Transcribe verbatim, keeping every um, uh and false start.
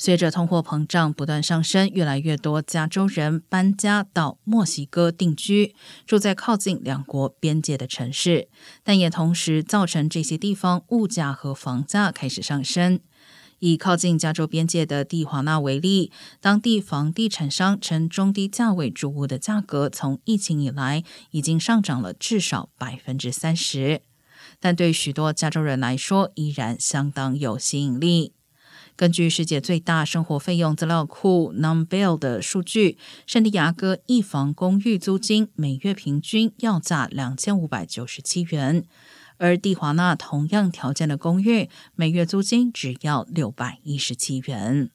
随着通货膨胀不断上升，越来越多加州人搬家到墨西哥定居，住在靠近两国边界的城市，但也同时造成这些地方物价和房价开始上升。以靠近加州边界的蒂华纳为例，当地房地产商称中低价位住屋的价格从疫情以来已经上涨了至少 百分之三十， 但对许多加州人来说依然相当有吸引力。根据世界最大生活费用资料库 Numbeo 的数据，圣地亚哥一房公寓租金每月平均要价两千五百九十七元，而蒂华纳同样条件的公寓每月租金只要六百一十七元。